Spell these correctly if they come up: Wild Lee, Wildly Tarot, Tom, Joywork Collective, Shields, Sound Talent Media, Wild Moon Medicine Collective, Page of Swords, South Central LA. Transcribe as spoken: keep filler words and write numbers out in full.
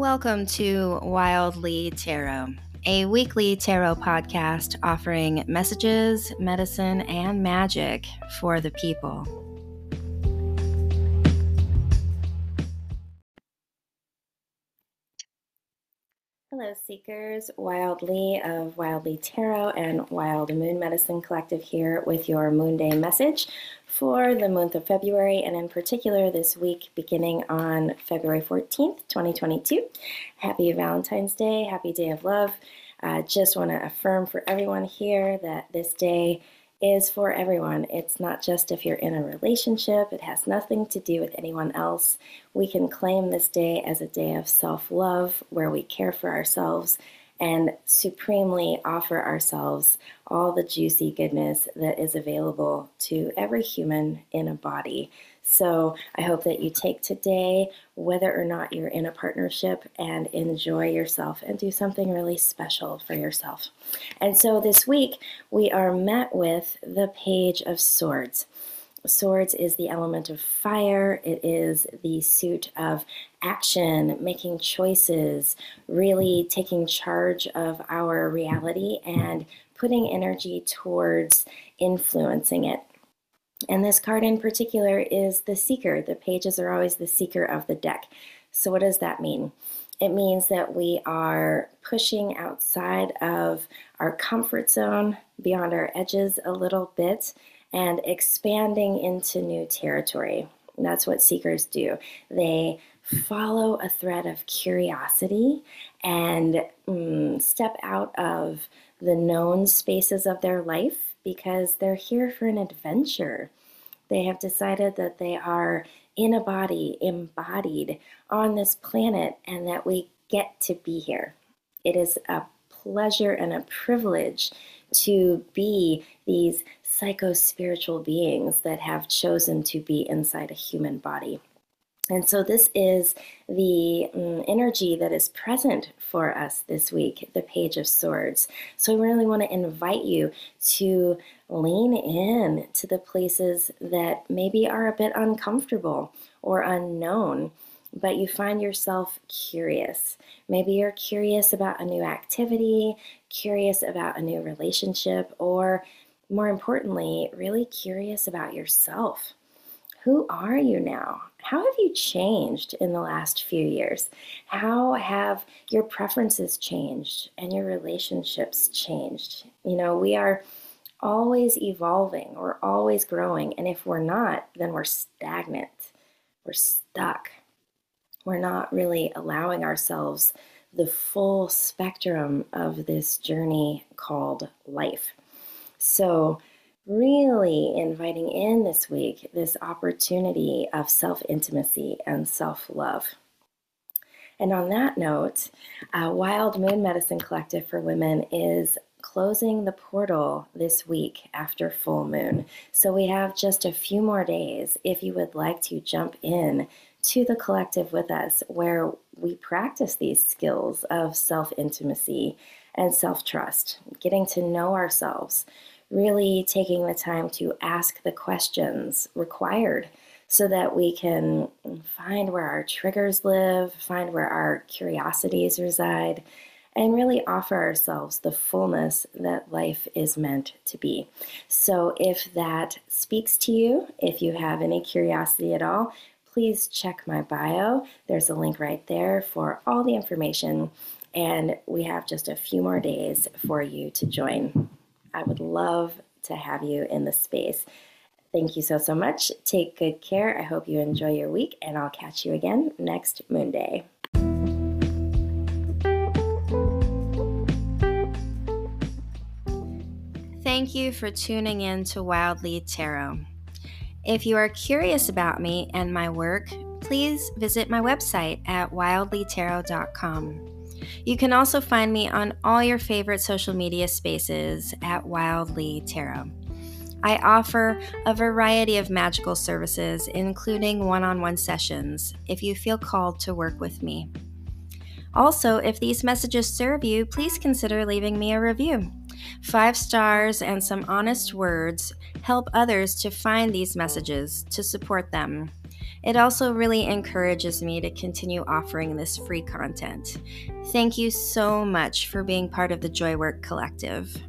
Welcome to Wildly Tarot, a weekly tarot podcast offering messages, medicine, and magic for the people. Hello, seekers. Wild Lee of Wild Lee Tarot and Wild Moon Medicine Collective here with your Moon Day message for the month of February, and in particular this week beginning on February fourteenth, twenty twenty-two. Happy Valentine's Day, happy day of love. I uh, just want to affirm for everyone here that this day is for everyone. It's not just if you're in a relationship. It has nothing to do with anyone else. We can claim this day as a day of self-love where we care for ourselves and supremely offer ourselves all the juicy goodness that is available to every human in a body. So I hope that you take today, whether or not you're in a partnership, and enjoy yourself and do something really special for yourself. And so this week we are met with the Page of Swords. Swords is the element of fire. It is the suit of action, making choices, really taking charge of our reality and putting energy towards influencing it. And this card in particular is the seeker. The pages are always the seeker of the deck. So what does that mean? It means that we are pushing outside of our comfort zone, beyond our edges a little bit, and expanding into new territory. And that's what seekers do. They follow a thread of curiosity and mm, step out of the known spaces of their life because they're here for an adventure. They have decided that they are in a body, embodied on this planet, and that we get to be here. It is a pleasure and a privilege to be these psycho-spiritual beings that have chosen to be inside a human body. And so this is the mm, energy that is present for us this week, the Page of Swords. So I really want to invite you to lean in to the places that maybe are a bit uncomfortable or unknown, but you find yourself curious. Maybe you're curious about a new activity, curious about a new relationship, or more importantly, really curious about yourself. Who are you now? How have you changed in the last few years? How have your preferences changed and your relationships changed? You know, we are always evolving, we're always growing, and if we're not, then we're stagnant, we're stuck. We're not really allowing ourselves the full spectrum of this journey called life. So really inviting in this week this opportunity of self-intimacy and self-love. And on that note, uh, Wild Moon Medicine Collective for Women is closing the portal this week after full moon. So we have just a few more days if you would like to jump in to the collective with us, where we practice these skills of self-intimacy and self-trust, getting to know ourselves, really taking the time to ask the questions required so that we can find where our triggers live, find where our curiosities reside, and really offer ourselves the fullness that life is meant to be. So if that speaks to you, if you have any curiosity at all, please check my bio. There's a link right there for all the information, and we have just a few more days for you to join. I would love to have you in the space. Thank you so, so much. Take good care. I hope you enjoy your week, and I'll catch you again next Moon Day. Thank you for tuning in to Wildly Tarot. If you are curious about me and my work, please visit my website at wildly tarot dot com. You can also find me on all your favorite social media spaces at Wildly Tarot. I offer a variety of magical services, including one-on-one sessions, if you feel called to work with me. Also, if these messages serve you, please consider leaving me a review. Five stars and some honest words help others to find these messages, to support them. It also really encourages me to continue offering this free content. Thank you so much for being part of the Joywork Collective.